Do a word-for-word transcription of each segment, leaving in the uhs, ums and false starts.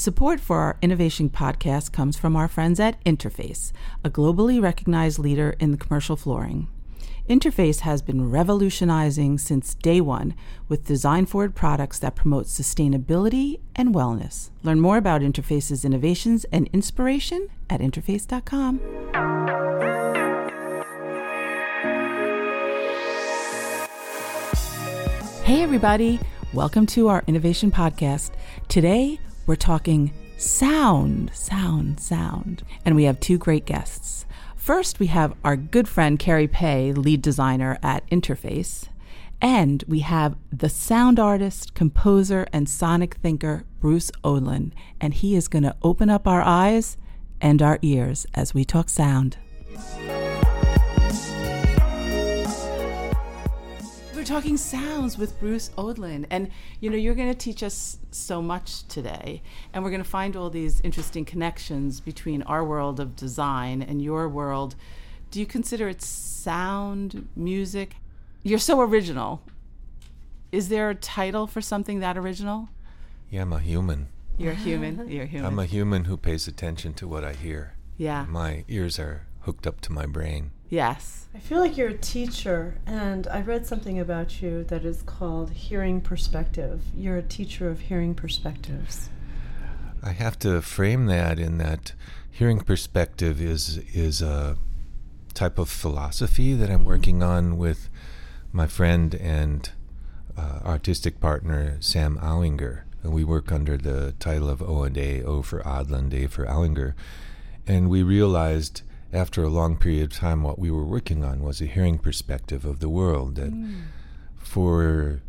Support for our innovation podcast comes from our friends at Interface, a globally recognized leader in commercial flooring. Interface has been revolutionizing since day one with design-forward products that promote sustainability and wellness. Learn more about Interface's innovations and inspiration at interface dot com. Hey everybody, welcome to our innovation podcast. Today, we're talking sound, sound, sound. And we have two great guests. First, we have our good friend Kari Pei, lead designer at Interface. And we have the sound artist, composer, and sonic thinker, Bruce Odland. And he is going to open up our eyes and our ears as we talk sound. We're talking sounds with Bruce Odland, and you know you're going to teach us so much today, and we're going to find all these interesting connections between our world of design and your world. Do you consider it sound music? You're so original. Is there a title for something that original? Yeah, I'm a human. You're a human. You're a human. I'm a human who pays attention to what I hear. Yeah. My ears are hooked up to my brain. Yes. I feel like you're a teacher, and I read something about you that is called hearing perspective. You're a teacher of hearing perspectives. I have to frame that in that hearing perspective is is a type of philosophy that I'm working on with my friend and uh, artistic partner, Sam Allinger. And we work under the title of O and A, O for Odland, A for Allinger. And we realized after a long period of time, what we were working on was a hearing perspective of the world. That mm. for,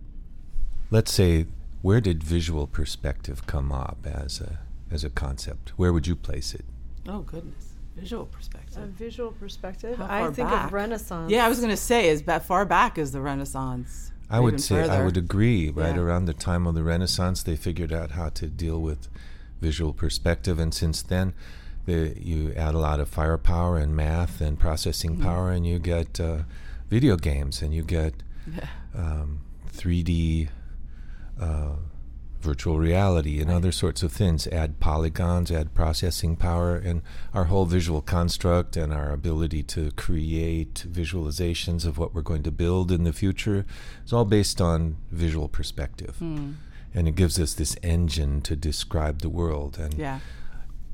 let's say, where did visual perspective come up as a as a concept? Where would you place it? Oh goodness, visual perspective. A visual perspective. How far I think back? Of Renaissance. Yeah, I was going to say as far back as the Renaissance. I would say further. I would agree. Right yeah. Around the time of the Renaissance, they figured out how to deal with visual perspective, and since then. The, you add a lot of firepower and math and processing mm. power, and you get uh, video games, and you get yeah. um, three D uh, virtual reality and right. other sorts of things. Add polygons, add processing power, and our whole visual construct and our ability to create visualizations of what we're going to build in the future is all based on visual perspective. Mm. And it gives us this engine to describe the world. And yeah.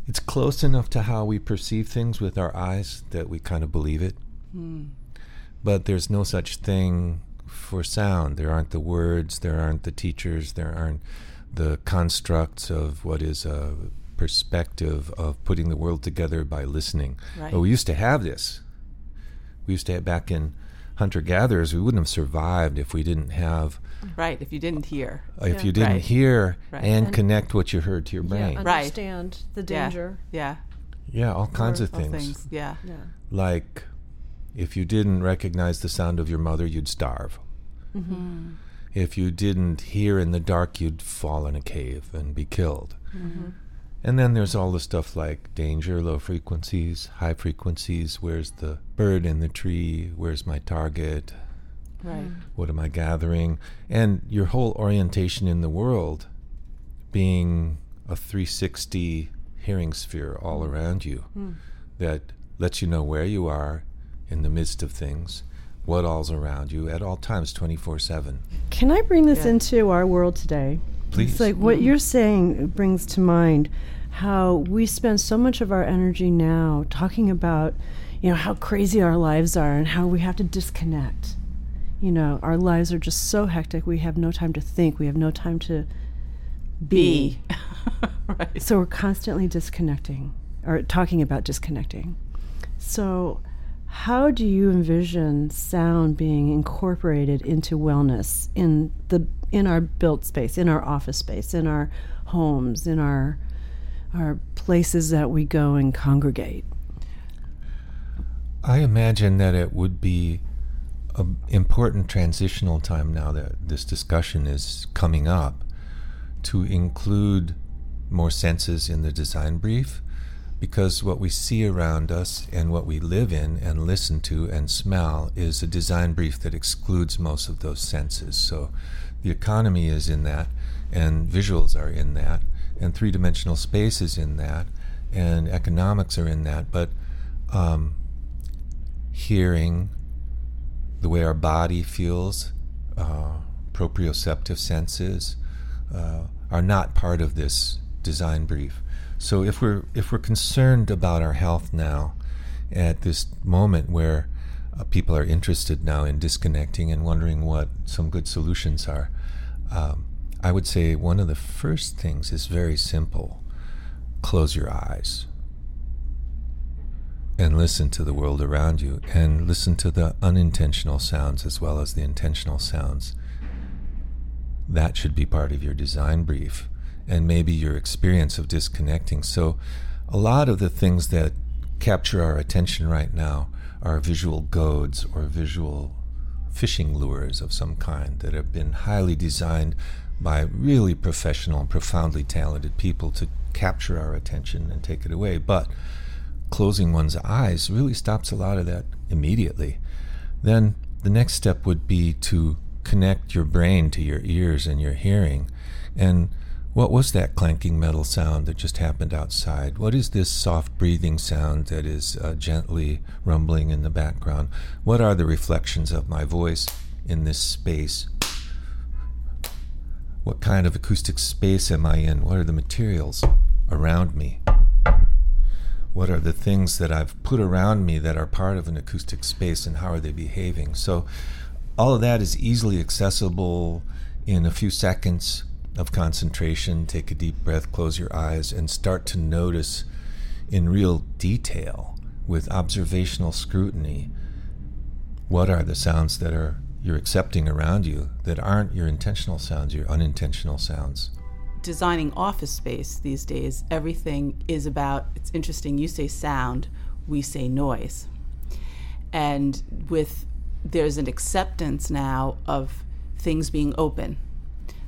It's close enough to how we perceive things with our eyes that we kind of believe it. Mm. But there's no such thing for sound. There aren't the words, there aren't the teachers, there aren't the constructs of what is a perspective of putting the world together by listening. Right. But we used to have this. We used to have back in hunter-gatherers, we wouldn't have survived if we didn't have... Right, if you didn't hear. If yeah. you didn't right. hear right. And, and connect what you heard to your brain. Yeah, understand right. the danger. Yeah. Yeah, yeah all kinds or of things. things. Yeah. yeah. Like, if you didn't recognize the sound of your mother, you'd starve. Mm-hmm. If you didn't hear in the dark, you'd fall in a cave and be killed. Mm-hmm. And then there's all the stuff like danger, low frequencies, high frequencies, where's the bird in the tree, where's my target, right. what am I gathering? And your whole orientation in the world being a three sixty hearing sphere all around you mm. that lets you know where you are in the midst of things, what all's around you at all times, twenty-four seven. Can I bring this yeah. into our world today? Please. It's like what you're saying brings to mind how we spend so much of our energy now talking about, you know, how crazy our lives are and how we have to disconnect. You know, our lives are just so hectic. We have no time to think. We have no time to be. be. Right. So we're constantly disconnecting or talking about disconnecting. So how do you envision sound being incorporated into wellness in the in our built space, in our office space, in our homes, in our our places that we go and congregate? I imagine that it would be an important transitional time now that this discussion is coming up to include more senses in the design brief, because what we see around us and what we live in and listen to and smell is a design brief that excludes most of those senses. So the economy is in that, and visuals are in that, and three-dimensional space is in that, and economics are in that, but um, hearing, the way our body feels, uh, proprioceptive senses, uh, are not part of this design brief. So if we're if we're concerned about our health now, at this moment where uh, people are interested now in disconnecting and wondering what some good solutions are, um, I would say one of the first things is very simple. Close your eyes and listen to the world around you, and listen to the unintentional sounds as well as the intentional sounds. That should be part of your design brief, and maybe your experience of disconnecting. So a lot of the things that capture our attention right now are visual goads or visual fishing lures of some kind that have been highly designed by really professional and profoundly talented people to capture our attention and take it away. But closing one's eyes really stops a lot of that immediately. Then the next step would be to connect your brain to your ears and your hearing. And what was that clanking metal sound that just happened outside? What is this soft breathing sound that is uh, gently rumbling in the background? What are the reflections of my voice in this space? What kind of acoustic space am I in? What are the materials around me? What are the things that I've put around me that are part of an acoustic space, and how are they behaving? So all of that is easily accessible in a few seconds of concentration. Take a deep breath, close your eyes, and start to notice in real detail with observational scrutiny what are the sounds that are you're accepting around you that aren't your intentional sounds, your unintentional sounds. Designing office space these days, everything is about, it's interesting, you say sound, we say noise. And with there's an acceptance now of things being open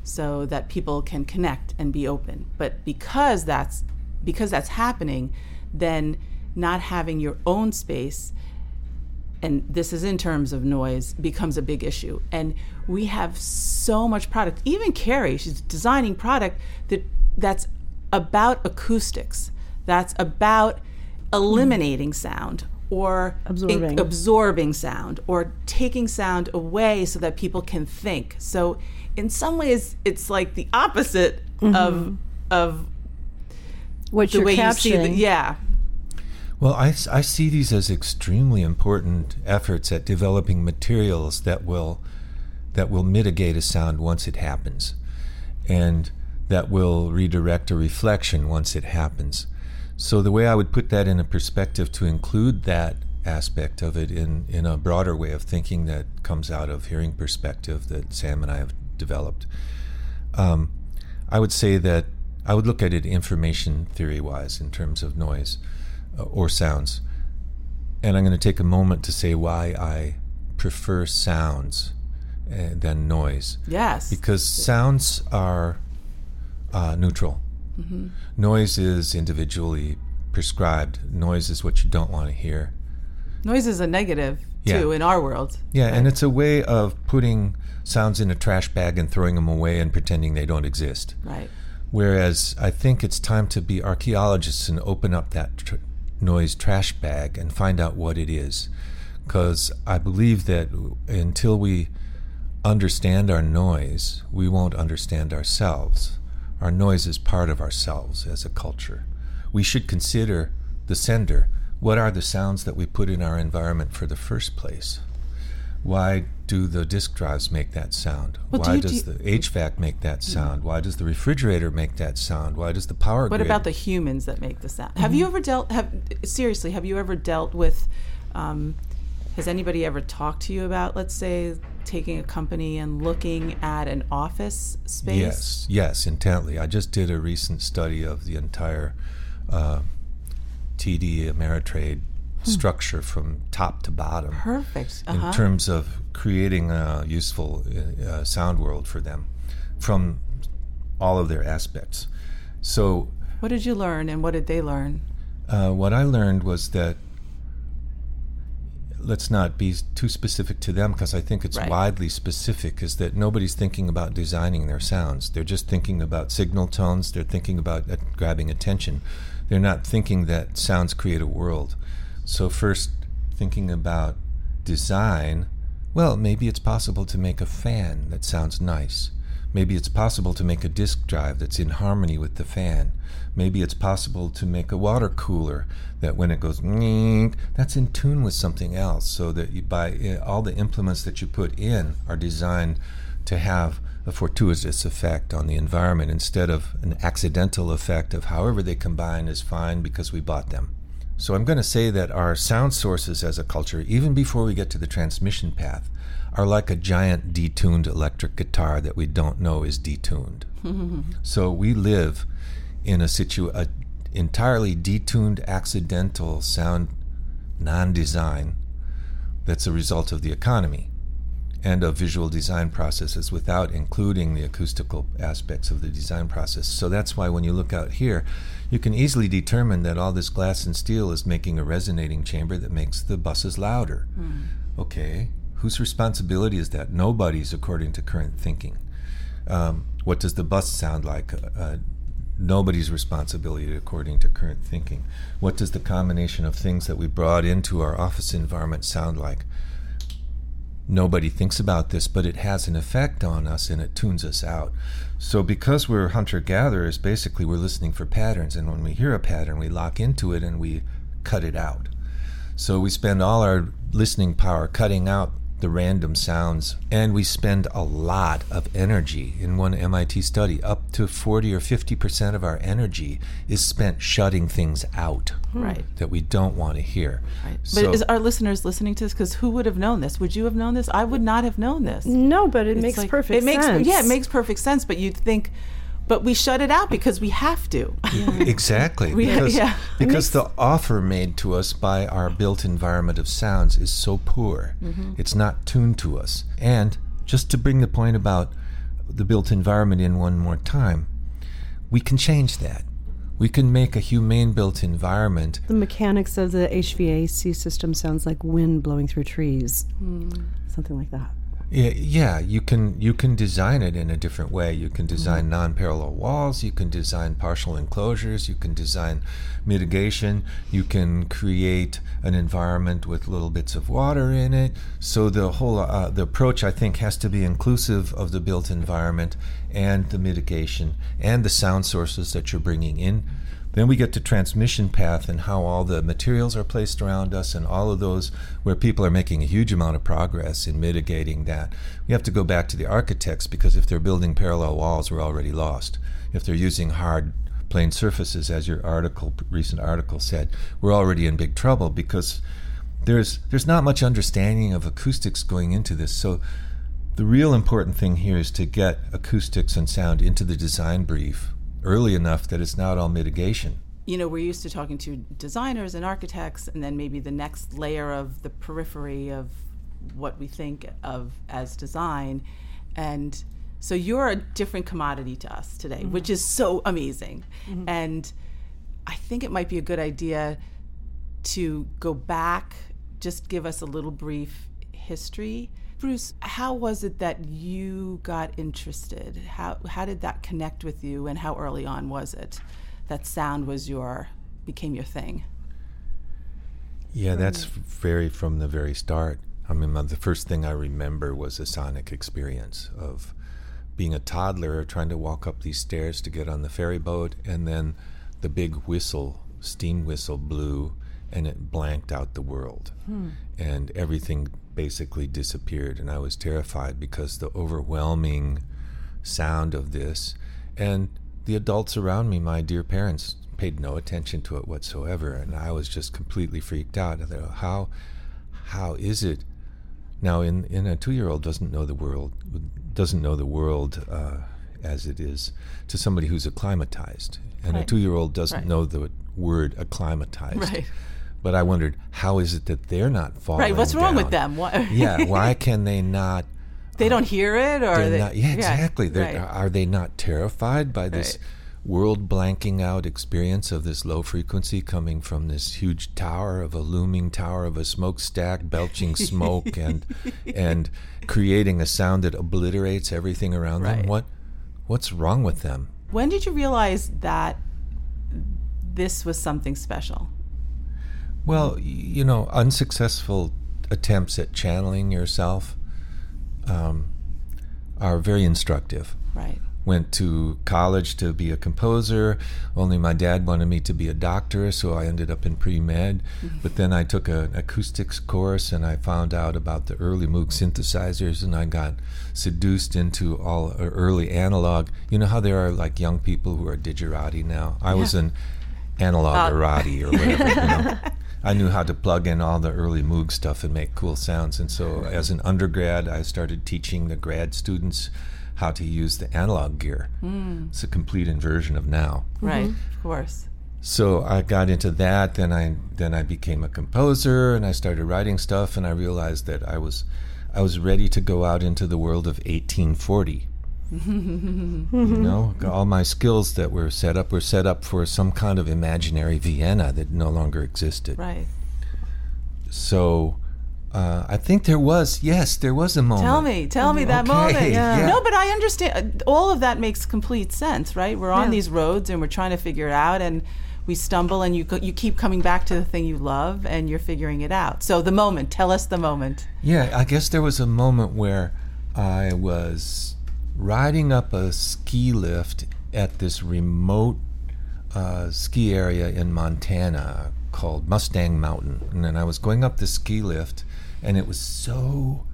so that people can connect and be open. But because that's because that's happening, then not having your own space, and this is in terms of noise, becomes a big issue. And we have so much product. Even Kari, she's designing product that that's about acoustics, that's about eliminating sound, or absorbing. In, absorbing sound, or taking sound away so that people can think. So in some ways, it's like the opposite mm-hmm. of of what the you're way capturing. You see the, yeah. Well, I, I see these as extremely important efforts at developing materials that will that will mitigate a sound once it happens, and that will redirect a reflection once it happens. So the way I would put that in a perspective to include that aspect of it in, in a broader way of thinking that comes out of hearing perspective that Sam and I have developed, um, I would say that I would look at it information theory-wise in terms of noise uh, or sounds. And I'm going to take a moment to say why I prefer sounds uh, than noise. Yes. Because sounds are uh, neutral. Mm-hmm. Noise is individually prescribed. Noise is what you don't want to hear. Noise is a negative, yeah. too, in our world. Yeah, right? And it's a way of putting sounds in a trash bag and throwing them away and pretending they don't exist. Right. Whereas I think it's time to be archaeologists and open up that tr- noise trash bag and find out what it is. Because I believe that until we understand our noise, we won't understand ourselves. Our noise is part of ourselves as a culture. We should consider the sender. What are the sounds that we put in our environment for the first place? Why do the disk drives make that sound? Well, Why do you, does do you, the H V A C make that sound? Mm-hmm. Why does the refrigerator make that sound? Why does the power what grid? What about the humans that make the sound? Mm-hmm. Have you ever dealt, have, seriously, have you ever dealt with, um, has anybody ever talked to you about, let's say, taking a company and looking at an office space? Yes, yes, intently. I just did a recent study of the entire uh, T D Ameritrade hmm. structure from top to bottom. Perfect. Uh-huh. In terms of creating a useful uh, sound world for them from all of their aspects. So, what did you learn and what did they learn? Uh, what I learned was that let's not be too specific to them, because I think it's right. widely specific, is that nobody's thinking about designing their sounds. They're just thinking about signal tones. They're thinking about uh, grabbing attention. They're not thinking that sounds create a world. So first, thinking about design, well, maybe it's possible to make a fan that sounds nice. Maybe it's possible to make a disk drive that's in harmony with the fan. Maybe it's possible to make a water cooler that when it goes, that's in tune with something else, so that you buy, all the implements that you put in are designed to have a fortuitous effect on the environment instead of an accidental effect of however they combine is fine because we bought them. So I'm going to say that our sound sources as a culture, even before we get to the transmission path, are like a giant detuned electric guitar that we don't know is detuned. So we live in a situ a entirely detuned, accidental sound non-design that's a result of the economy and of visual design processes without including the acoustical aspects of the design process. So that's why when you look out here, you can easily determine that all this glass and steel is making a resonating chamber that makes the buses louder. Mm. Okay. Whose responsibility is that? Nobody's, according to current thinking. Um, what does the bus sound like? Uh, nobody's responsibility, according to current thinking. What does the combination of things that we brought into our office environment sound like? Nobody thinks about this, but it has an effect on us and it tunes us out. So because we're hunter-gatherers, basically we're listening for patterns, and when we hear a pattern, we lock into it and we cut it out. So we spend all our listening power cutting out the random sounds, and we spend a lot of energy. In one M I T study, up to forty or fifty percent of our energy is spent shutting things out right. that we don't want to hear. Right. So, but is our listeners listening to this? Because who would have known this? Would you have known this? I would not have known this. No, but it it's makes like, perfect it makes, sense. Yeah, it makes perfect sense, but you'd think... But we shut it out because we have to. Exactly. we, because yeah. because the offer made to us by our built environment of sounds is so poor. Mm-hmm. It's not tuned to us. And just to bring the point about the built environment in one more time, we can change that. We can make a humane built environment. The mechanics of the H V A C system sounds like wind blowing through trees. Mm. Something like that. Yeah, you can you can design it in a different way. You can design mm-hmm. non-parallel walls. You can design partial enclosures. You can design mitigation. You can create an environment with little bits of water in it. So the whole uh, the approach, I think, has to be inclusive of the built environment and the mitigation and the sound sources that you're bringing in. Then we get to transmission path and how all the materials are placed around us and all of those where people are making a huge amount of progress in mitigating that. We have to go back to the architects, because if they're building parallel walls, we're already lost. If they're using hard plain surfaces, as your article, recent article said, we're already in big trouble, because there's there's not much understanding of acoustics going into this. So the real important thing here is to get acoustics and sound into the design brief early enough that it's not all mitigation. You know, we're used to talking to designers and architects, and then maybe the next layer of the periphery of what we think of as design. And so you're a different commodity to us today, mm-hmm. which is so amazing. Mm-hmm. And I think it might be a good idea to go back, just give us a little brief history. Bruce, how was it that you got interested? How how did that connect with you, and how early on was it that sound was your became your thing? Yeah, that's very from the very start. I mean, the first thing I remember was a sonic experience of being a toddler trying to walk up these stairs to get on the ferry boat, and then the big whistle, steam whistle, blew, and it blanked out the world. Hmm. And everything basically disappeared, and I was terrified because the overwhelming sound of this, and the adults around me, my dear parents, paid no attention to it whatsoever, and I was just completely freaked out. I thought, how, how is it? Now, in, in a two-year-old doesn't know the world, doesn't know the world uh, as it is to somebody who's acclimatized, and right. a two-year-old doesn't right. know the word acclimatized. Right. But I wondered, how is it that they're not falling down? Right, what's wrong down? with them? What? yeah, why can they not? They uh, don't hear it? or they, not, Yeah, exactly. Yeah, right. Are they not terrified by this world blanking out experience of this low frequency coming from this huge tower of a looming tower of a smokestack belching smoke and and creating a sound that obliterates everything around right. them. What what's wrong with them? When did you realize that this was something special? Well, you know, unsuccessful attempts at channeling yourself um, are very instructive. Right. Went to college to be a composer, only my dad wanted me to be a doctor, so I ended up in pre-med. Mm-hmm. But then I took an acoustics course, and I found out about the early Moog synthesizers, and I got seduced into all early analog. You know how there are, like, young people who are digirati now? I yeah. was an analog-irati uh. or whatever, you know. I knew how to plug in all the early Moog stuff and make cool sounds, and so as an undergrad, I started teaching the grad students how to use the analog gear. Mm. It's a complete inversion of now. Right, mm-hmm. Of course. So I got into that, then I then I became a composer and I started writing stuff, and I realized that I was I was ready to go out into the world of eighteen forty. You know, all my skills that were set up were set up for some kind of imaginary Vienna that no longer existed. Right. So Uh, I think there was, yes, there was a moment. Tell me, tell me that okay, moment. Yeah. Yeah. No, but I understand. All of that makes complete sense, right? We're on yeah. these roads and we're trying to figure it out, and we stumble, and you co- you keep coming back to the thing you love, and you're figuring it out. So the moment, tell us the moment. Yeah, I guess there was a moment where I was riding up a ski lift at this remote uh, ski area in Montana called Mustang Mountain. And then I was going up the ski lift, and it was so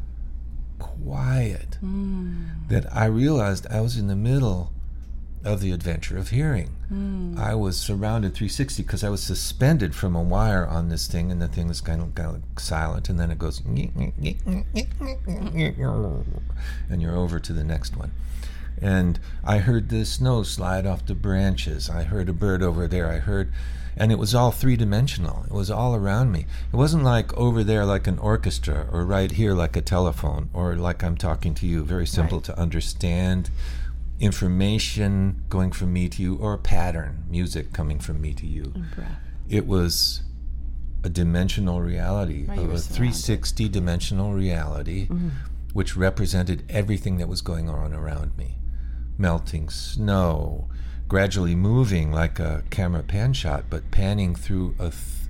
quiet mm. that I realized I was in the middle of the adventure of hearing. Mm. I was surrounded three sixty because I was suspended from a wire on this thing, and the thing was kind of, kind of silent, and then it goes and you're over to the next one. And I heard the snow slide off the branches. I heard a bird over there. I heard... And it was all three-dimensional. It was all around me. It wasn't like over there like an orchestra, or right here like a telephone, or like I'm talking to you. Very simple right. to understand information going from me to you, or a pattern, music coming from me to you. And breath. It was a dimensional reality, right, of a three sixty-dimensional reality, mm-hmm. which represented everything that was going on around me. Melting snow, gradually moving like a camera pan shot, but panning through a th-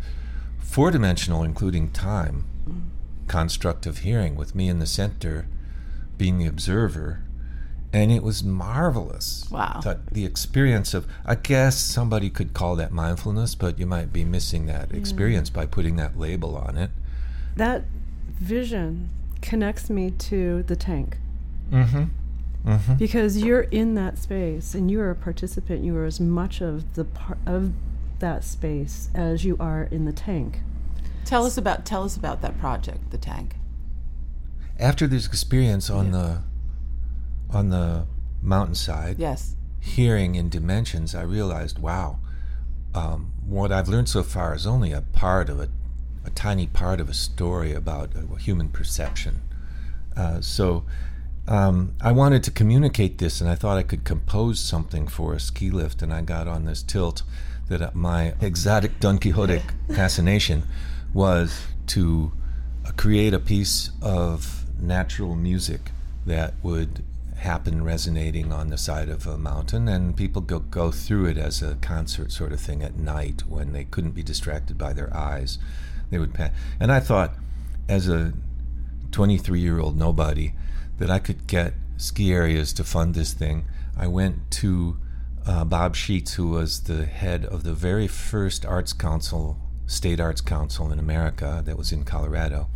four-dimensional, including time, mm. construct of hearing, with me in the center being the observer. And it was marvelous. Wow. The, the experience of, I guess somebody could call that mindfulness, but you might be missing that experience mm. by putting that label on it. That vision connects me to the tank. Mm-hmm. Mm-hmm. Because you're in that space, and you are a participant. You are as much of the par- of that space as you are in the tank. Tell us about tell us about that project, the tank. After this experience on yeah. the on the mountainside, yes, hearing in dimensions, I realized, wow, um, what I've learned so far is only a part of a, a tiny part of a story about uh, human perception. Uh, so. Um, I wanted to communicate this, and I thought I could compose something for a ski lift, and I got on this tilt that uh, my exotic Don Quixotic fascination was to uh, create a piece of natural music that would happen resonating on the side of a mountain, and people go, go through it as a concert sort of thing at night when they couldn't be distracted by their eyes. They would pass. And I thought, as a twenty-three-year-old nobody, that I could get ski areas to fund this thing. I went to uh, Bob Sheets, who was the head of the very first arts council, state arts council in America, that was in Colorado.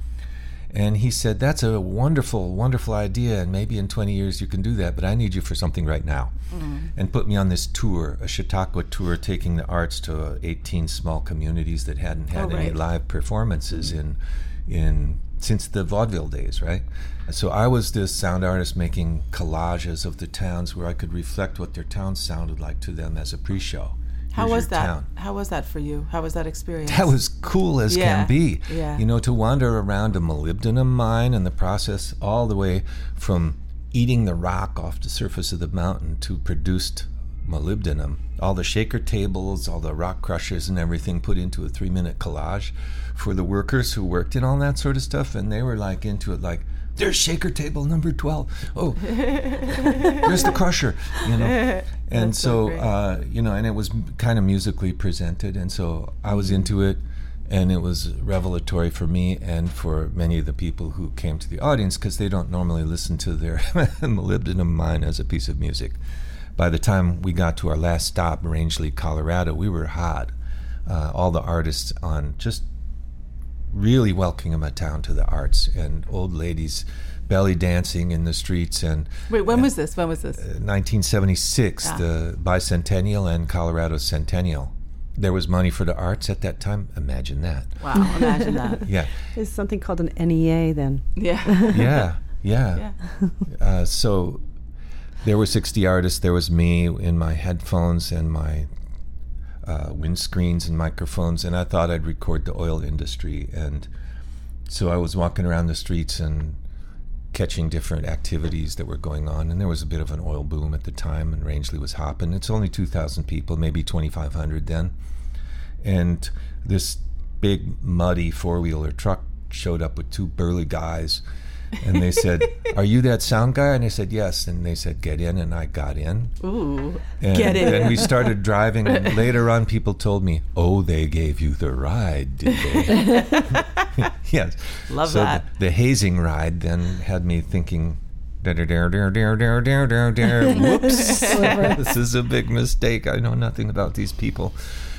And he said, that's a wonderful, wonderful idea, and maybe in twenty years you can do that, but I need you for something right now. Mm. And put me on this tour, a Chautauqua tour, taking the arts to eighteen small communities that hadn't had oh, right. any live performances mm. in in since the vaudeville days, right? So I was this sound artist making collages of the towns where I could reflect what their towns sounded like to them as a pre-show. How Here's was that? Town. How was that for you? How was that experience? That was cool as yeah. can be. Yeah. You know, to wander around a molybdenum mine, and the process all the way from eating the rock off the surface of the mountain to produced molybdenum. All the shaker tables, all the rock crushers and everything put into a three-minute collage for the workers who worked in all that sort of stuff, and they were like into it like, there's shaker table number twelve. Oh, there's the crusher, you know. And so, so uh, you know, and it was kind of musically presented, and so I was into it, and it was revelatory for me and for many of the people who came to the audience because they don't normally listen to their molybdenum mine as a piece of music. By the time we got to our last stop, Rangeley, Colorado, we were hot. Uh, all the artists on just really welcoming a town to the arts, and old ladies belly dancing in the streets. And wait, when and, was this? When was this? Uh, nineteen seventy-six, ah. The bicentennial and Colorado centennial. There was money for the arts at that time. Imagine that. Wow, imagine that. Yeah. There's something called an N E A then. Yeah. yeah, yeah. yeah. Uh, so... There were sixty artists. There was me in my headphones and my uh, windscreens and microphones, and I thought I'd record the oil industry. And so I was walking around the streets and catching different activities that were going on, and there was a bit of an oil boom at the time, and Rangeley was hopping. It's only two thousand people, maybe twenty-five hundred then. And this big, muddy four-wheeler truck showed up with two burly guys, and they said, "Are you that sound guy?" And I said, "Yes." And they said, "Get in." And I got in. Ooh, and get in. Then we started driving. And later on, people told me, "Oh, they gave you the ride, did they?" Yes. Love so that. The, the hazing ride then had me thinking, "Dare, dare, dare, dare, dare, dare, dare. Whoops! This is a big mistake. I know nothing about these people.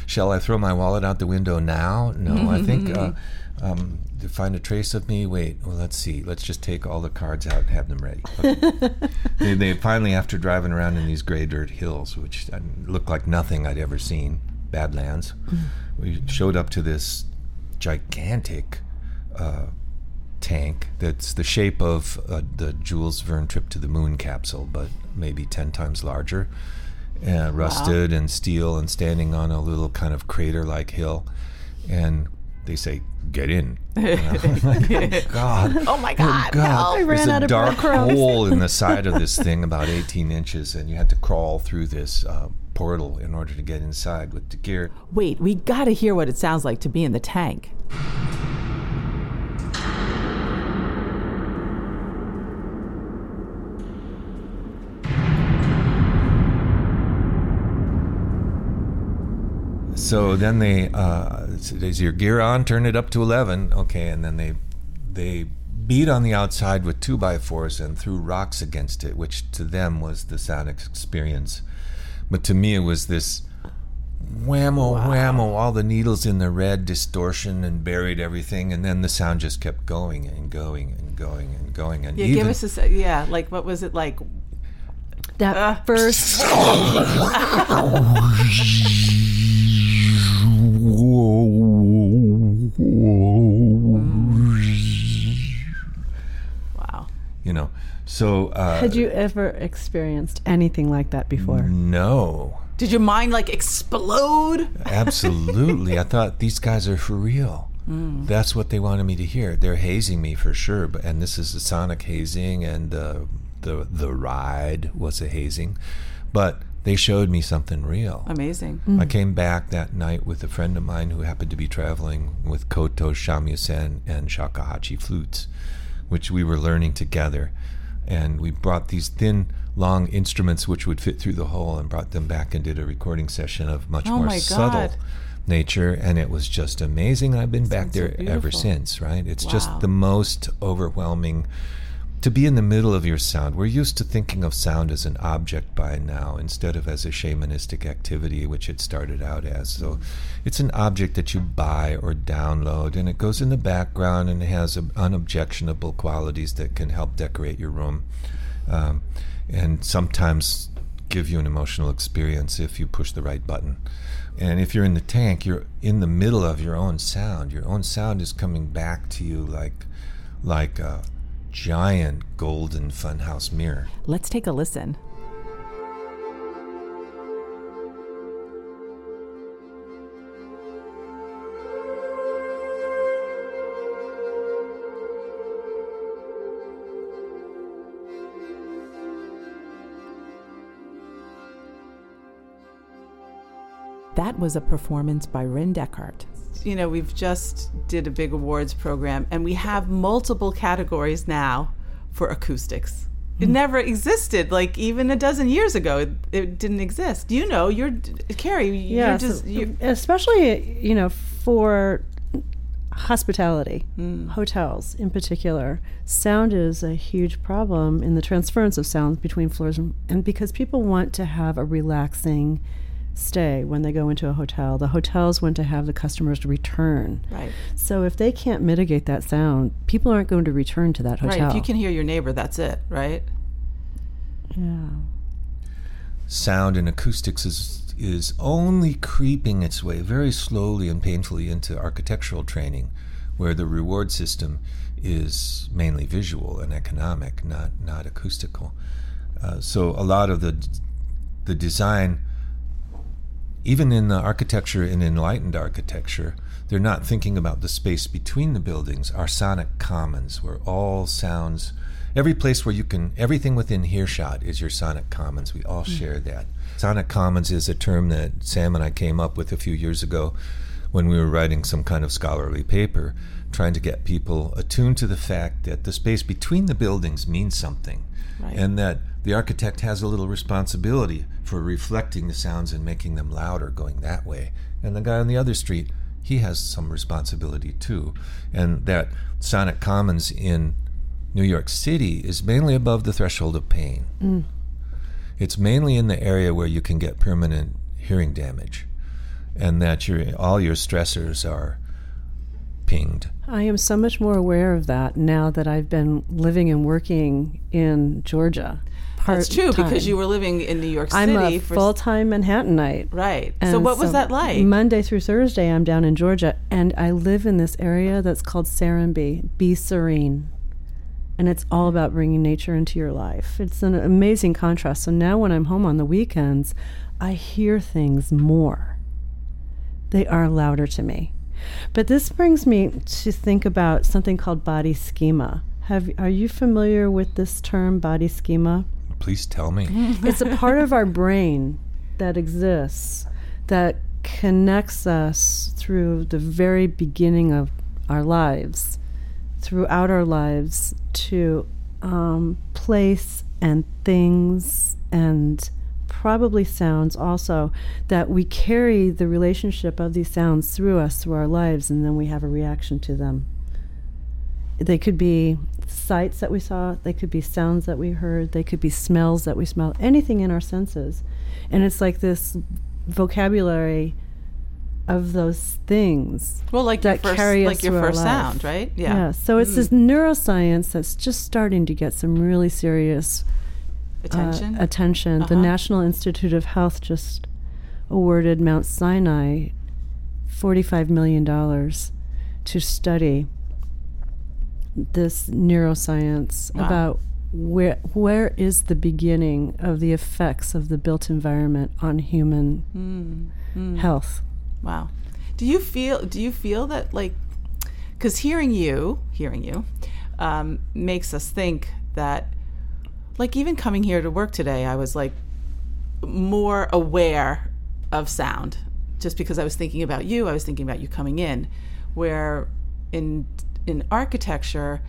Shall I throw my wallet out the window now? No, I think." Uh, Um, to find a trace of me, wait, well, let's see. Let's just take all the cards out and have them ready. Okay. they, they finally, after driving around in these gray dirt hills, which looked like nothing I'd ever seen, Badlands, we showed up to this gigantic uh, tank that's the shape of uh, the Jules Verne trip to the moon capsule, but maybe ten times larger, uh, rusted wow. and steel and standing on a little kind of crater-like hill. And they say, "Get in." I'm like, oh, God. Oh, my God. Oh, God. No. I ran out of breath. There's a dark hole in the side of this thing, about eighteen inches, and you had to crawl through this uh, portal in order to get inside with the gear. Wait, we got to hear what it sounds like to be in the tank. So then they, uh, is your gear on? Turn it up to eleven. Okay, and then they they beat on the outside with two by fours and threw rocks against it, which to them was the sound experience. But to me, it was this whammo, wow. whammo, all the needles in the red distortion and buried everything, and then the sound just kept going and going and going and going. And yeah, even, give us a, yeah, like what was it like? That uh, first... Wow. You know, so... Uh, had you ever experienced anything like that before? No. Did your mind, like, explode? Absolutely. I thought, these guys are for real. Mm. That's what they wanted me to hear. They're hazing me for sure, but, and this is the sonic hazing, and uh, the the ride was a hazing. But... they showed me something real. Amazing. Mm-hmm. I came back that night with a friend of mine who happened to be traveling with koto, shamisen, and shakuhachi flutes, which we were learning together. And we brought these thin, long instruments which would fit through the hole and brought them back and did a recording session of much oh more subtle nature. And it was just amazing. I've been it back there so ever since, right? It's wow. just the most overwhelming... to be in the middle of your sound. We're used to thinking of sound as an object by now instead of as a shamanistic activity, which it started out as. So it's an object that you buy or download, and it goes in the background and has unobjectionable qualities that can help decorate your room um, and sometimes give you an emotional experience if you push the right button. And if you're in the tank, you're in the middle of your own sound. Your own sound is coming back to you like... like a, giant golden funhouse mirror. Let's take a listen. That was a performance by Rinde Eckert. You know, we've just did a big awards program, and we have multiple categories now for acoustics. It never existed, like even a dozen years ago, it, it didn't exist. You know, you're, Kari, you're yeah, just... So, you're especially, you know, for hospitality, mm. hotels in particular, sound is a huge problem in the transference of sound between floors, and, and because people want to have a relaxing stay when they go into a hotel. The hotels want to have the customers return. Right. So if they can't mitigate that sound, people aren't going to return to that hotel. Right. If you can hear your neighbor, that's it, right? Yeah. Sound and acoustics is is only creeping its way very slowly and painfully into architectural training, where the reward system is mainly visual and economic, not not acoustical. Uh, so a lot of the the design, even in the architecture and enlightened architecture, they're not thinking about the space between the buildings, our sonic commons, where all sounds, every place where you can, everything within earshot is your sonic commons. We all mm. share that. Sonic commons is a term that Sam and I came up with a few years ago when we were writing some kind of scholarly paper, trying to get people attuned to the fact that the space between the buildings means something, right, and that the architect has a little responsibility for reflecting the sounds and making them louder going that way. And the guy on the other street, he has some responsibility too. And that sonic commons in New York City is mainly above the threshold of pain. Mm. It's mainly in the area where you can get permanent hearing damage, and that your all your stressors are pinged. I am so much more aware of that now that I've been living and working in Georgia. That's true, time. Because you were living in New York City. I'm a for full-time Manhattanite. Right. And so what was so that like? Monday through Thursday, I'm down in Georgia, and I live in this area that's called Serenbe. Be serene. And it's all about bringing nature into your life. It's an amazing contrast. So now when I'm home on the weekends, I hear things more. They are louder to me. But this brings me to think about something called body schema. Have, are you familiar with this term, body schema? Please tell me. It's a part of our brain that exists, that connects us through the very beginning of our lives, throughout our lives, to um, place and things and probably sounds also, that we carry the relationship of these sounds through us, through our lives, and then we have a reaction to them. They could be sights that we saw, they could be sounds that we heard, they could be smells that we smelled, anything in our senses. And it's like this vocabulary of those things. Well, like that your first, carry us like your first sound, right? Yeah. yeah. So it's mm. this neuroscience that's just starting to get some really serious attention. Uh, attention. Uh-huh. The National Institute of Health just awarded Mount Sinai forty-five million dollars to study this neuroscience. Wow. About where where is the beginning of the effects of the built environment on human mm, mm. health. Wow. Do you feel do you feel that, like, because hearing you hearing you um, makes us think that, like, even coming here to work today, I was like more aware of sound just because I was thinking about you. I was thinking about you coming in, where in in architecture,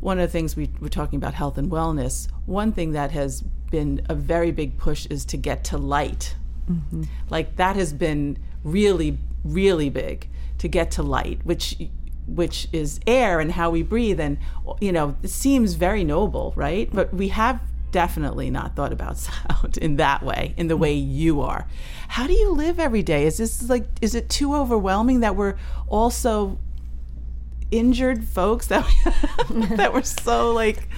one of the things we were talking about, health and wellness, one thing that has been a very big push is to get to light. Mm-hmm. Like that has been really, really big, to get to light, which which is air and how we breathe. And, you know, it seems very noble, right? But we have definitely not thought about sound in that way, in the way you are. How do you live every day? Is this like, is it too overwhelming that we're also injured folks that we, that were so like...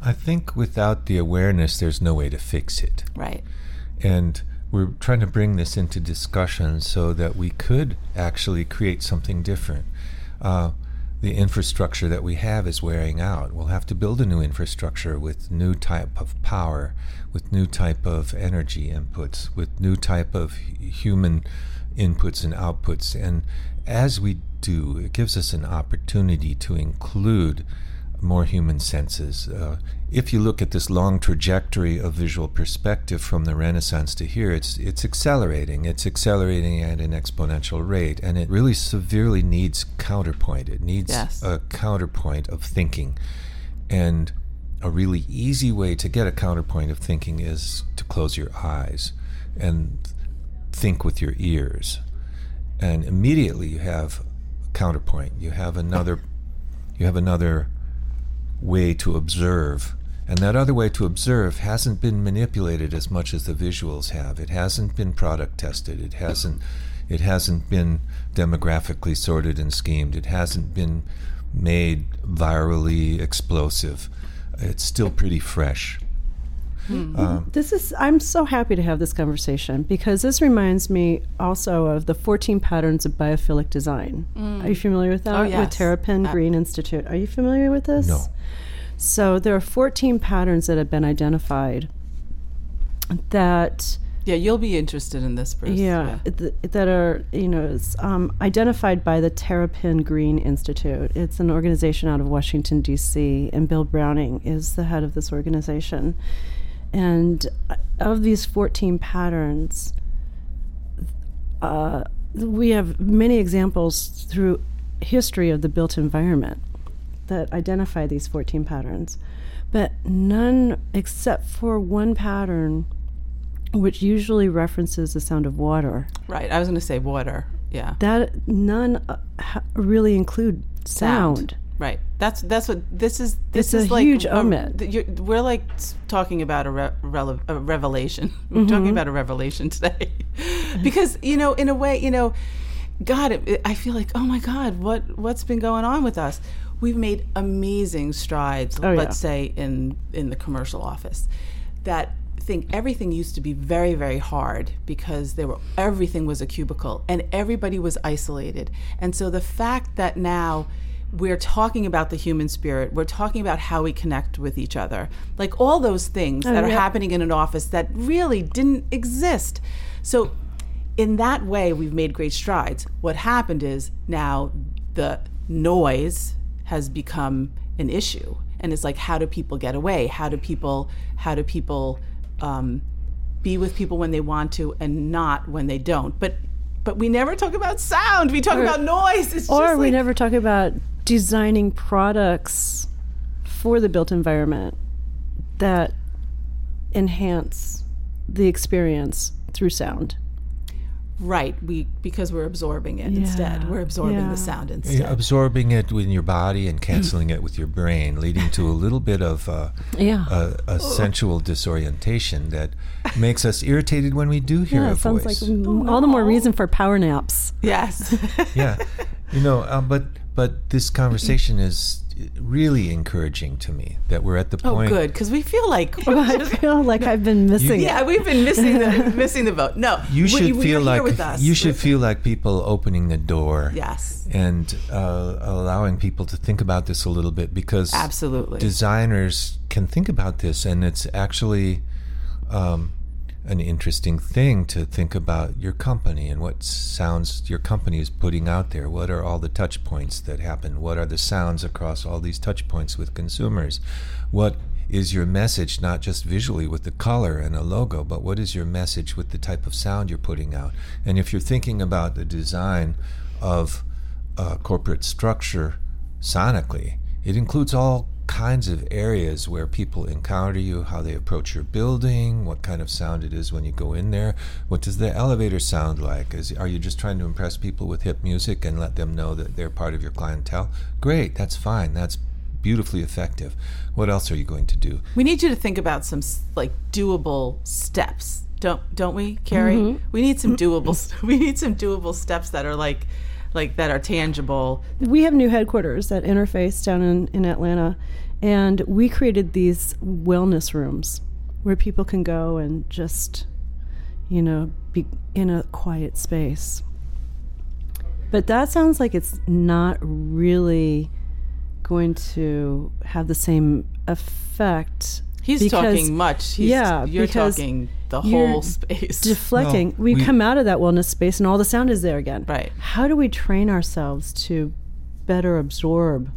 I think without the awareness, there's no way to fix it. Right. And we're trying to bring this into discussion so that we could actually create something different. Uh, the infrastructure that we have is wearing out. We'll have to build a new infrastructure with new type of power, with new type of energy inputs, with new type of human inputs and outputs. And as we do, it gives us an opportunity to include more human senses. Uh, if you look at this long trajectory of visual perspective from the Renaissance to here, it's it's accelerating. It's accelerating at an exponential rate, and it really severely needs counterpoint. It needs yes. a counterpoint of thinking. And a really easy way to get a counterpoint of thinking is to close your eyes and think with your ears. And immediately you have a counterpoint. You have another you have another way to observe, and that other way to observe hasn't been manipulated as much as the visuals have. It hasn't been product tested. It hasn't it hasn't been demographically sorted and schemed. It hasn't been made virally explosive. It's still pretty fresh. Mm-hmm. Um, this is I'm so happy to have this conversation, because this reminds me also of the fourteen patterns of biophilic design. Mm. Are you familiar with that? Oh, yes. With Terrapin Green Institute. Are you familiar with this? No. So there are fourteen patterns that have been identified that... Yeah, you'll be interested in this, Bruce. Yeah, yeah. Th- that are, you know, it's, um, identified by the Terrapin Green Institute. It's an organization out of Washington, D C, and Bill Browning is the head of this organization. And of these fourteen patterns, uh, we have many examples through history of the built environment that identify these fourteen patterns. But none, except for one pattern, which usually references the sound of water. Right, I was going to say water, yeah. That none uh, ha- really include sound. sound. Right. That's that's what this is. This it's is a like huge omit. We're like talking about a, re- rele- a revelation. We're mm-hmm. talking about a revelation today, because you know, in a way, you know, God, it, it, I feel like, oh my God, what what's been going on with us? We've made amazing strides. Oh, let's yeah. say in in the commercial office, that thing everything used to be very, very hard, because there were everything was a cubicle and everybody was isolated, and so the fact that now we're talking about the human spirit, we're talking about how we connect with each other, like all those things oh, that are yeah. happening in an office that really didn't exist. So in that way, we've made great strides. What happened is now the noise has become an issue, and it's like, how do people get away? How do people, how do people um, be with people when they want to and not when they don't? But but we never talk about sound. We talk or, about noise. It's or just we like, never talk about designing products for the built environment that enhance the experience through sound. Right, we because we're absorbing it yeah. instead. We're absorbing yeah. the sound instead. You're absorbing it in your body and canceling it with your brain, leading to a little bit of uh, yeah. a, a sensual disorientation that makes us irritated when we do hear yeah, a sounds voice. Like oh, all no. the more reason for power naps. Yes. yeah, you know, uh, but but this conversation is really encouraging to me, that we're at the point. Oh, good, because we feel like well, I feel like no. I've been missing. You, it. Yeah, we've been missing the missing the boat. No, you should we, we feel like you should feel like people opening the door. Yes, and uh, allowing people to think about this a little bit, because absolutely designers can think about this, and it's actually um, an interesting thing to think about your company and what sounds your company is putting out there. What are all the touch points that happen? What are the sounds across all these touch points with consumers? What is your message, not just visually with the color and a logo, but what is your message with the type of sound you're putting out? And if you're thinking about the design of a corporate structure sonically, it includes all kinds of areas where people encounter you, how they approach your building, what kind of sound it is when you go in there. What does the elevator sound like? Is, are you just trying to impress people with hip music and let them know that they're part of your clientele? Great, that's fine. That's beautifully effective. What else are you going to do? We need you to think about some like doable steps. Don't don't we, Kari? Mm-hmm. We need some doable we need some doable steps that are like like that are tangible. We have new headquarters at Interface down in, in Atlanta, and we created these wellness rooms where people can go and just, you know, be in a quiet space. But that sounds like it's not really going to have the same effect. He's because, talking much. He's, yeah, you're talking the whole space. Deflecting. No, we, we come out of that wellness space and all the sound is there again. Right. How do we train ourselves to better absorb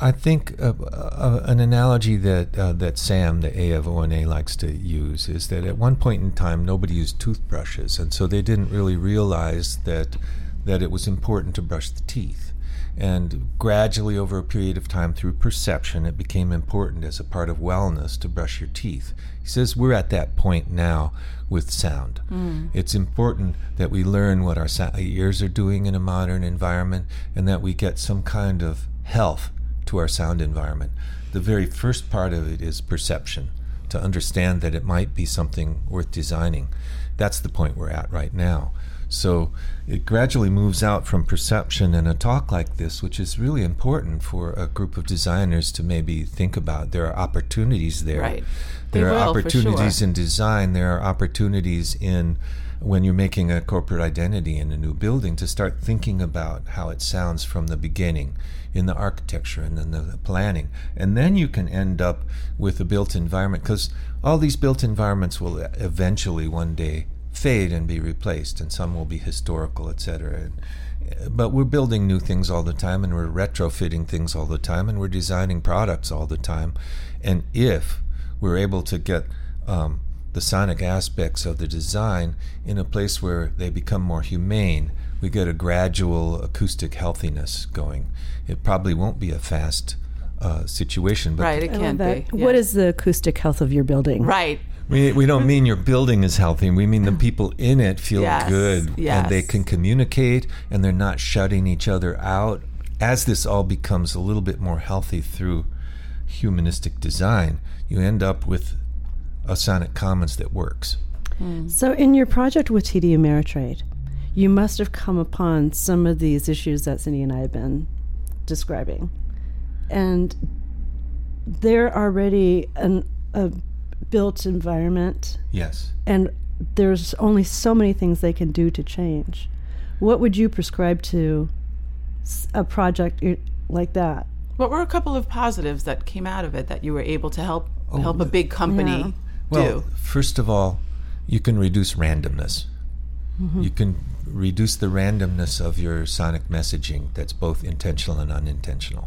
I think uh, uh, an analogy that uh, that Sam, the A of O and A, likes to use is that at one point in time nobody used toothbrushes, and so they didn't really realize that that it was important to brush the teeth. And gradually, over a period of time, through perception, it became important as a part of wellness to brush your teeth. He says we're at that point now with sound. Mm. It's important that we learn what our so- ears are doing in a modern environment, and that we get some kind of health to our sound environment. The very first part of it is perception, to understand that it might be something worth designing. That's the point we're at right now. So it gradually moves out from perception in a talk like this, which is really important for a group of designers to maybe think about. There are opportunities there. Right. There they are will, opportunities sure. in design. There are opportunities in when you're making a corporate identity in a new building to start thinking about how it sounds from the beginning in the architecture and in the planning. And then you can end up with a built environment, because all these built environments will eventually one day fade and be replaced, and some will be historical, et cetera. But we're building new things all the time, and we're retrofitting things all the time, and we're designing products all the time. And if we're able to get um, the sonic aspects of the design in a place where they become more humane, we get a gradual acoustic healthiness going. It probably won't be a fast uh, situation, but right, it can't be. Yeah. What is the acoustic health of your building? Right. We we don't mean your building is healthy. We mean the people in it feel yes, good, yes. and they can communicate, and they're not shutting each other out. As this all becomes a little bit more healthy through humanistic design, you end up with a sonic commons that works. Mm. So in your project with T D Ameritrade, you must have come upon some of these issues that Cindy and I have been describing. And they're already an, a... built environment. Yes. And there's only so many things they can do to change. What would you prescribe to a project like that? What were a couple of positives that came out of it that you were able to help oh, help a big company yeah. do? Well, first of all, you can reduce randomness. Mm-hmm. You can reduce the randomness of your sonic messaging that's both intentional and unintentional.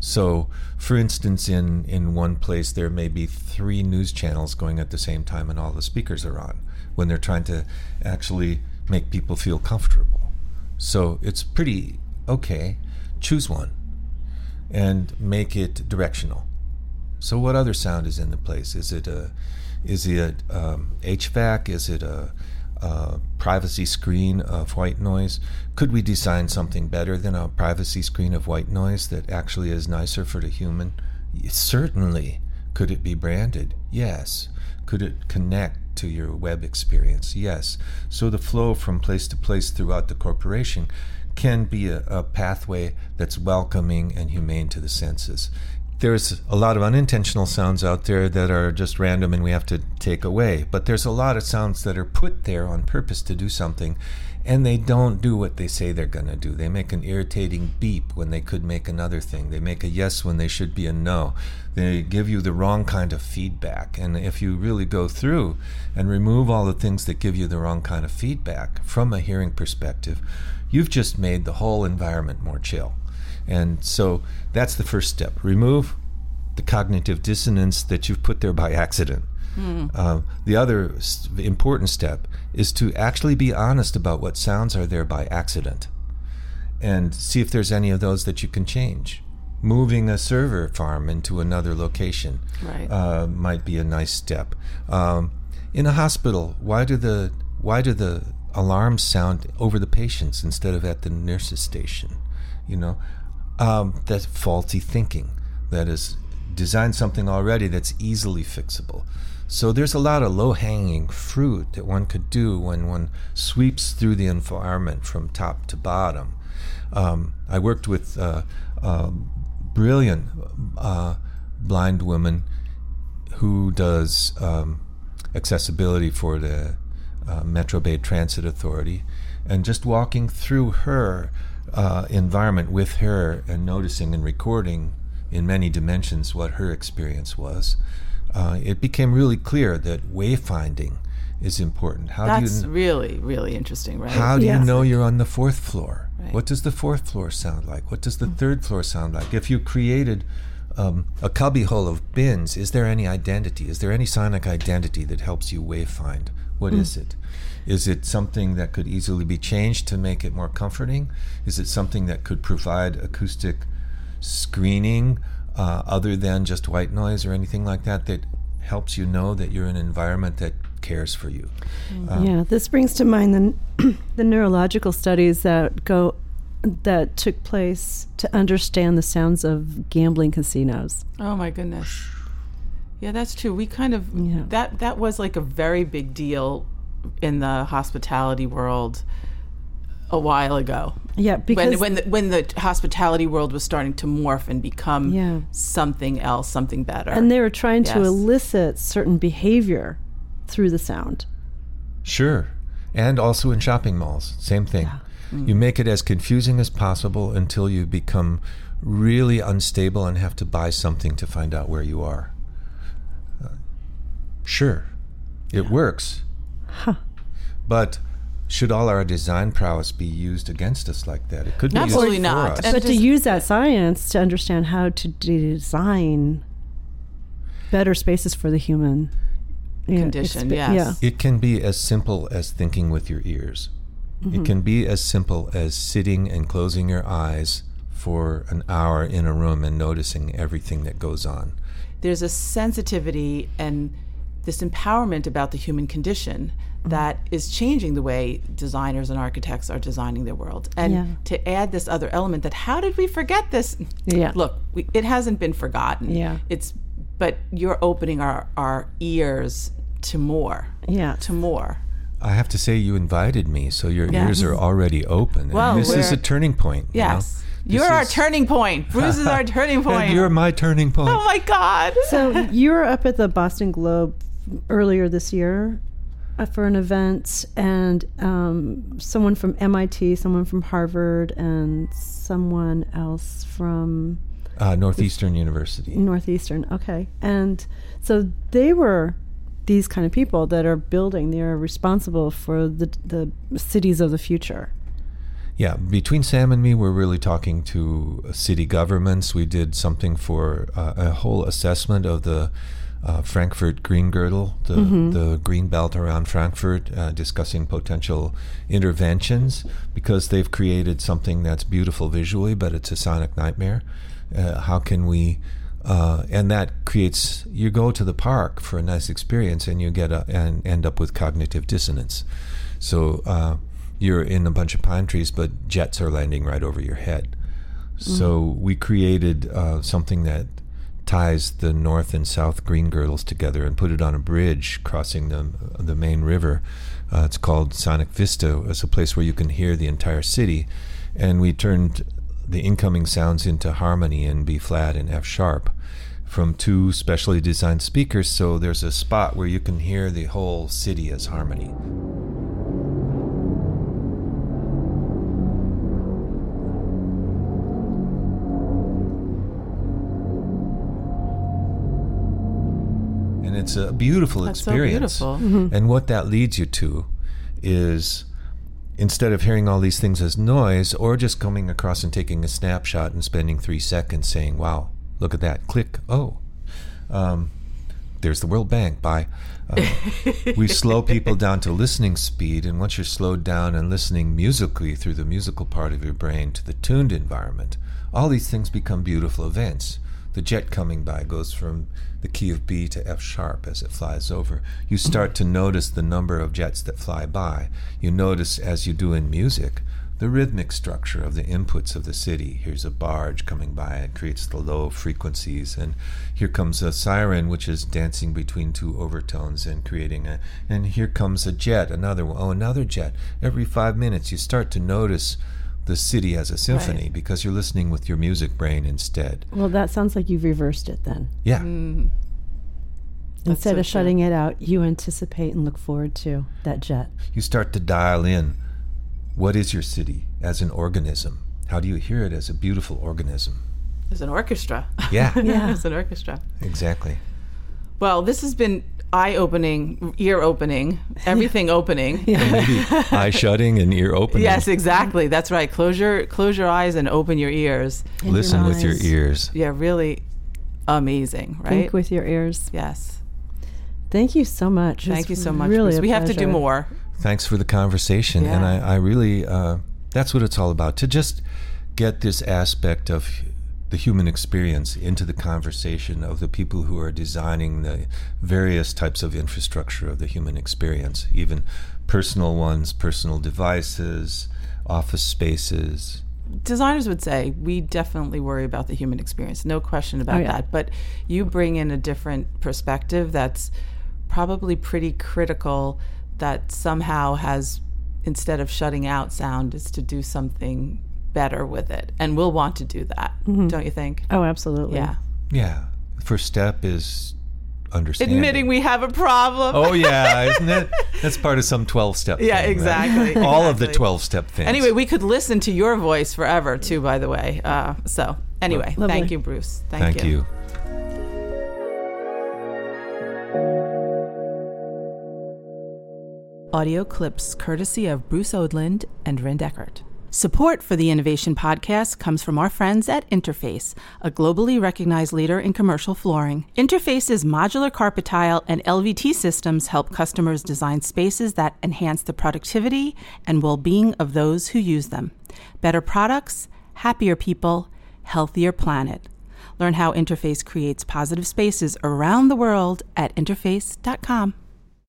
So, for instance, in, in one place, there may be three news channels going at the same time and all the speakers are on when they're trying to actually make people feel comfortable. So it's pretty okay. Choose one and make it directional. So what other sound is in the place? Is it a, is it um, H V A C? Is it a, a privacy screen of white noise? Could we design something better than a privacy screen of white noise that actually is nicer for the human? Certainly. Could it be branded? Yes. Could it connect to your web experience? Yes. So the flow from place to place throughout the corporation can be a, a pathway that's welcoming and humane to the senses. There's a lot of unintentional sounds out there that are just random and we have to take away. But there's a lot of sounds that are put there on purpose to do something, and they don't do what they say they're going to do. They make an irritating beep when they could make another thing. They make a yes when they should be a no. They give you the wrong kind of feedback. And if you really go through and remove all the things that give you the wrong kind of feedback from a hearing perspective, you've just made the whole environment more chill. And so that's the first step. Remove the cognitive dissonance that you've put there by accident. Mm. Uh, the other important step is to actually be honest about what sounds are there by accident and see if there's any of those that you can change. Moving a server farm into another location right. uh, might be a nice step. Um, in a hospital, why do the why do the alarms sound over the patients instead of at the nurse's station? You know. Um, that's faulty thinking. That is, design something already that's easily fixable. So there's a lot of low-hanging fruit that one could do when one sweeps through the environment from top to bottom. Um, I worked with a uh, uh, brilliant uh, blind woman who does um, accessibility for the uh, Metro Bay Transit Authority, and just walking through her Uh, environment with her and noticing and recording in many dimensions what her experience was, uh, it became really clear that wayfinding is important. How That's do you, really, really interesting, right? How do yeah. you know you're on the fourth floor? Right. What does the fourth floor sound like? What does the mm-hmm. third floor sound like? If you created um, a cubbyhole of bins, is there any identity? Is there any sonic identity that helps you wayfind? What mm. is it? Is it something that could easily be changed to make it more comforting? Is it something that could provide acoustic screening uh, other than just white noise or anything like that that helps you know that you're in an environment that cares for you? Mm. Um, yeah, this brings to mind the, the neurological studies that go that took place to understand the sounds of gambling casinos. Oh my goodness. Yeah, that's true. We kind of, yeah. that, that was like a very big deal in the hospitality world a while ago. Yeah, because... When, when, the, when the hospitality world was starting to morph and become yeah. something else, something better. And they were trying yes. to elicit certain behavior through the sound. Sure. And also in shopping malls, same thing. Yeah. Mm. You make it as confusing as possible until you become really unstable and have to buy something to find out where you are. Sure, it yeah. works. Huh. But should all our design prowess be used against us like that? It could be absolutely used for not. Us. But to use that science to understand how to design better spaces for the human yeah, condition. Exp- yes, yeah. It can be as simple as thinking with your ears. Mm-hmm. It can be as simple as sitting and closing your eyes for an hour in a room and noticing everything that goes on. There's a sensitivity and this empowerment about the human condition that is changing the way designers and architects are designing their world. And yeah. to add this other element that, how did we forget this? Yeah. Look, we, it hasn't been forgotten. Yeah. It's, but you're opening our, our ears to more. Yeah. To more. I have to say you invited me, so your yeah. ears are already open. Well, and this is a turning point. Yes. You know? You're our turning point. Bruce is our turning point. You're my turning point. Oh, my God. So you were up at the Boston Globe earlier this year uh, for an event, and um, someone from M I T, someone from Harvard, and someone else from... Uh, Northeastern the, University. Northeastern, okay. And so they were these kind of people that are building. They're responsible for the the cities of the future. Yeah, between Sam and me, we're really talking to city governments. We did something for uh, a whole assessment of the uh, Frankfurt Green Girdle, the, mm-hmm. the green belt around Frankfurt, uh, discussing potential interventions because they've created something that's beautiful visually, but it's a sonic nightmare. Uh, how can we... Uh, and that creates... You go to the park for a nice experience and you get a, and end up with cognitive dissonance. So... Uh, you're in a bunch of pine trees, but jets are landing right over your head. So mm-hmm. we created uh, something that ties the north and south green girdles together and put it on a bridge crossing the the main river. Uh, it's called Sonic Vista. It's a place where you can hear the entire city. And we turned the incoming sounds into harmony in B-flat and F-sharp from two specially designed speakers. So there's a spot where you can hear the whole city as harmony. It's a beautiful That's experience. So beautiful. Mm-hmm. And what that leads you to is instead of hearing all these things as noise or just coming across and taking a snapshot and spending three seconds saying, wow, look at that, click, oh, um, there's the World Bank, bye. Uh, we slow people down to listening speed, and once you're slowed down and listening musically through the musical part of your brain to the tuned environment, all these things become beautiful events. The jet coming by goes from the key of B to F sharp as it flies over. You start to notice the number of jets that fly by. You notice, as you do in music, the rhythmic structure of the inputs of the city. Here's a barge coming by. It creates the low frequencies. And here comes a siren, which is dancing between two overtones and creating a... And here comes a jet, another one. Oh, another jet. Every five minutes, you start to notice the city as a symphony, right, because you're listening with your music brain instead. Well, that sounds like you've reversed it then. Yeah. Mm. Instead so of shutting true. it out, you anticipate and look forward to that jet. You start to dial in. What is your city as an organism? How do you hear it as a beautiful organism? As an orchestra. Yeah. yeah. As an orchestra. Exactly. Well, this has been eye-opening, ear-opening, everything opening. Eye-shutting and ear-opening. Yes, exactly. That's right. Close your, close your eyes and open your ears. And listen your with your ears. Yeah, really amazing, right? Think with your ears. Yes. Thank you so much. Thank it's you so much. Really we have pleasure. to do more. Thanks for the conversation. Yeah. And I, I really, uh, that's what it's all about, to just get this aspect of the human experience into the conversation of the people who are designing the various types of infrastructure of the human experience, even personal ones, personal devices, office spaces. Designers would say we definitely worry about the human experience, no question about oh, yeah. that. But you bring in a different perspective that's probably pretty critical, that somehow has, instead of shutting out sound, is to do something better with it, and we'll want to do that, mm-hmm. don't you think? Oh, absolutely. Yeah. Yeah. The first step is understanding. Admitting we have a problem. Oh, yeah. Isn't it? That's part of some twelve-step yeah, thing. Yeah, exactly. Right? exactly. All of the twelve-step things. Anyway, we could listen to your voice forever, too, by the way. Uh, so, anyway, Lovely. thank you, Bruce. Thank, thank you. you. Audio clips courtesy of Bruce Odland and Rinde Eckert. Support for the Innovation Podcast comes from our friends at Interface, a globally recognized leader in commercial flooring. Interface's modular carpet tile and L V T systems help customers design spaces that enhance the productivity and well-being of those who use them. Better products, happier people, healthier planet. Learn how Interface creates positive spaces around the world at interface dot com.